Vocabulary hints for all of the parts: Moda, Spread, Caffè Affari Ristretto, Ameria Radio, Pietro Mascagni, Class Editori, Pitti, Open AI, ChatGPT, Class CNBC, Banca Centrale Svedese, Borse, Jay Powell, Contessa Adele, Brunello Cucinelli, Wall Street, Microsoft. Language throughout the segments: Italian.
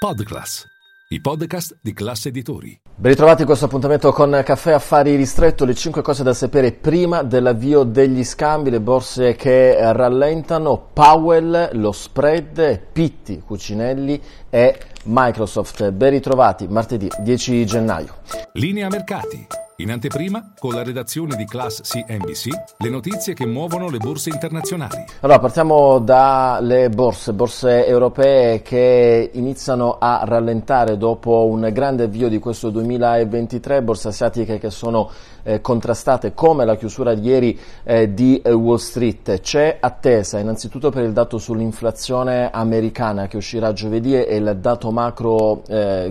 Podcast, i podcast di Class Editori. Ben ritrovati in questo appuntamento con Caffè Affari Ristretto, le 5 cose da sapere prima dell'avvio degli scambi, le borse che rallentano, Powell, lo spread, Pitti, Cucinelli e Microsoft. Ben ritrovati, martedì 10 gennaio. Linea mercati. In anteprima, con la redazione di Class CNBC, le notizie che muovono le borse internazionali. Allora, partiamo dalle borse europee che iniziano a rallentare dopo un grande avvio di questo 2023, borse asiatiche che sono contrastate come la chiusura di ieri di Wall Street. C'è attesa innanzitutto per il dato sull'inflazione americana che uscirà giovedì e il dato macro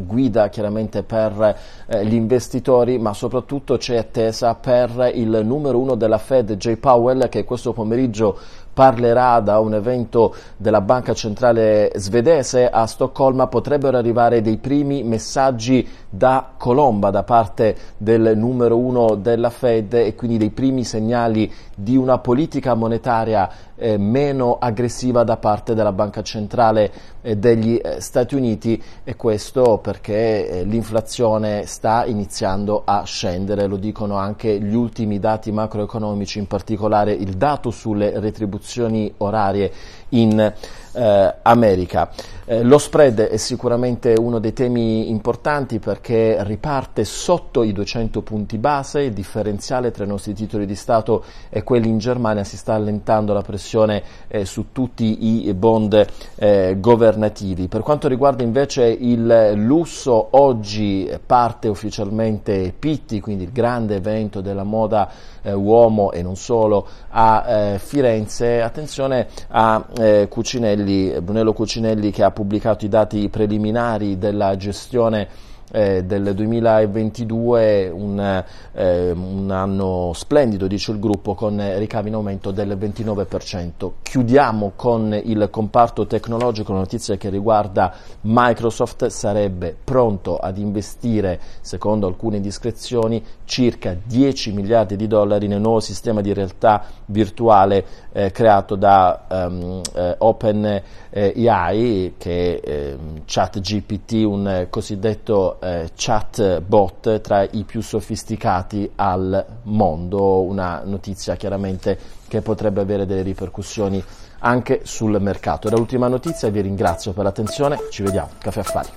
guida chiaramente per gli investitori, ma soprattutto c'è attesa per il numero uno della Fed, Jay Powell, che questo pomeriggio parlerà da un evento della Banca Centrale Svedese a Stoccolma. Potrebbero arrivare dei primi messaggi da colomba da parte del numero uno della Fed e quindi dei primi segnali di una politica monetaria meno aggressiva da parte della Banca Centrale degli Stati Uniti, e questo perché l'inflazione sta iniziando a scendere, lo dicono anche gli ultimi dati macroeconomici, in particolare il dato sulle retribuzioni orarie in America. Lo spread è sicuramente uno dei temi importanti perché riparte sotto i 200 punti base, il differenziale tra i nostri titoli di Stato e quelli in Germania, si sta allentando la pressione su tutti i bond governativi. Per quanto riguarda invece il lusso, oggi parte ufficialmente Pitti, quindi il grande evento della moda uomo e non solo a Firenze. Attenzione a Cucinelli, Brunello Cucinelli, che ha pubblicato i dati preliminari della gestione del 2022, un anno splendido, dice il gruppo, con ricavi in aumento del 29%. Chiudiamo con il comparto tecnologico, una notizia che riguarda Microsoft. Sarebbe pronto ad investire, secondo alcune indiscrezioni, circa 10 miliardi di dollari nel nuovo sistema di realtà virtuale creato da Open AI, che ChatGPT, un cosiddetto chatbot tra i più sofisticati al mondo. Una notizia chiaramente che potrebbe avere delle ripercussioni anche sul mercato. Era l'ultima notizia, vi ringrazio per l'attenzione, ci vediamo, Caffè Affari.